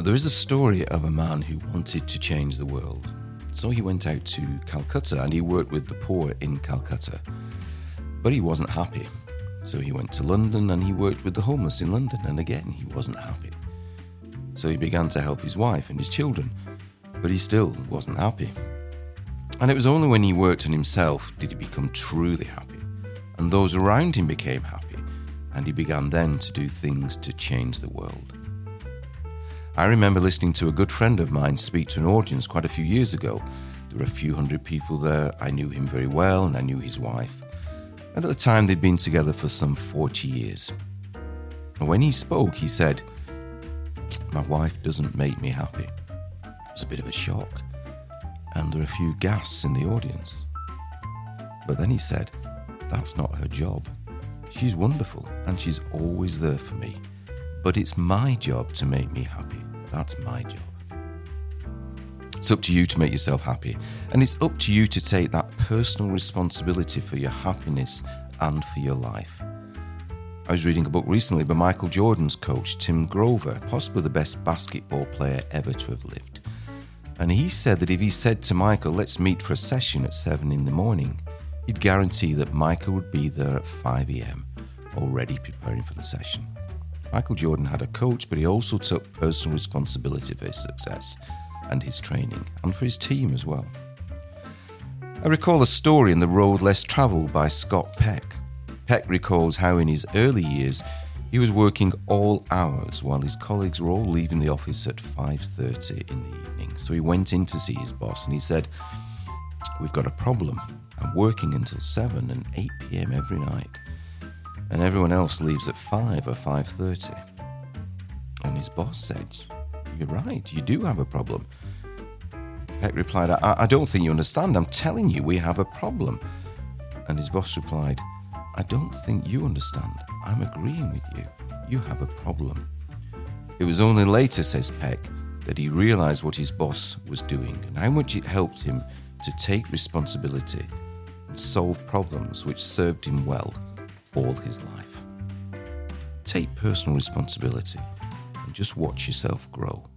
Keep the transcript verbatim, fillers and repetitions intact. But there is a story of a man who wanted to change the world. So he went out to Calcutta and he worked with the poor in Calcutta. But he wasn't happy. So he went to London and he worked with the homeless in London, and again he wasn't happy. So he began to help his wife and his children, but he still wasn't happy. And it was only when he worked on himself did he become truly happy, and those around him became happy, and he began then to do things to change the world. I remember listening to a good friend of mine speak to an audience quite a few years ago. There were a few hundred people there. I knew him very well, and I knew his wife. And at the time, they'd been together for some forty years. And when he spoke, he said, "My wife doesn't make me happy." It was a bit of a shock. And there were a few gasps in the audience. But then he said, "That's not her job. She's wonderful, and she's always there for me. But it's my job to make me happy. That's my job." It's up to you to make yourself happy, and it's up to you to take that personal responsibility for your happiness and for your life. I was reading a book recently by Michael Jordan's coach, Tim Grover, possibly the best basketball player ever to have lived. And he said that if he said to Michael, "Let's meet for a session at seven in the morning," he'd guarantee that Michael would be there at five a.m., already preparing for the session. Michael Jordan had a coach, but he also took personal responsibility for his success and his training, and for his team as well. I recall a story in The Road Less Traveled by Scott Peck. Peck recalls how in his early years he was working all hours while his colleagues were all leaving the office at five thirty in the evening. So he went in to see his boss and he said, "We've got a problem. I'm working until seven and eight p.m. every night. And everyone else leaves at five or five thirty. And his boss said, "You're right, you do have a problem." Peck replied, I, I don't think you understand. I'm telling you, we have a problem." And his boss replied, "I don't think you understand. I'm agreeing with you. You have a problem." It was only later, says Peck, that he realized what his boss was doing and how much it helped him to take responsibility and solve problems which served him well all his life. Take personal responsibility and just watch yourself grow.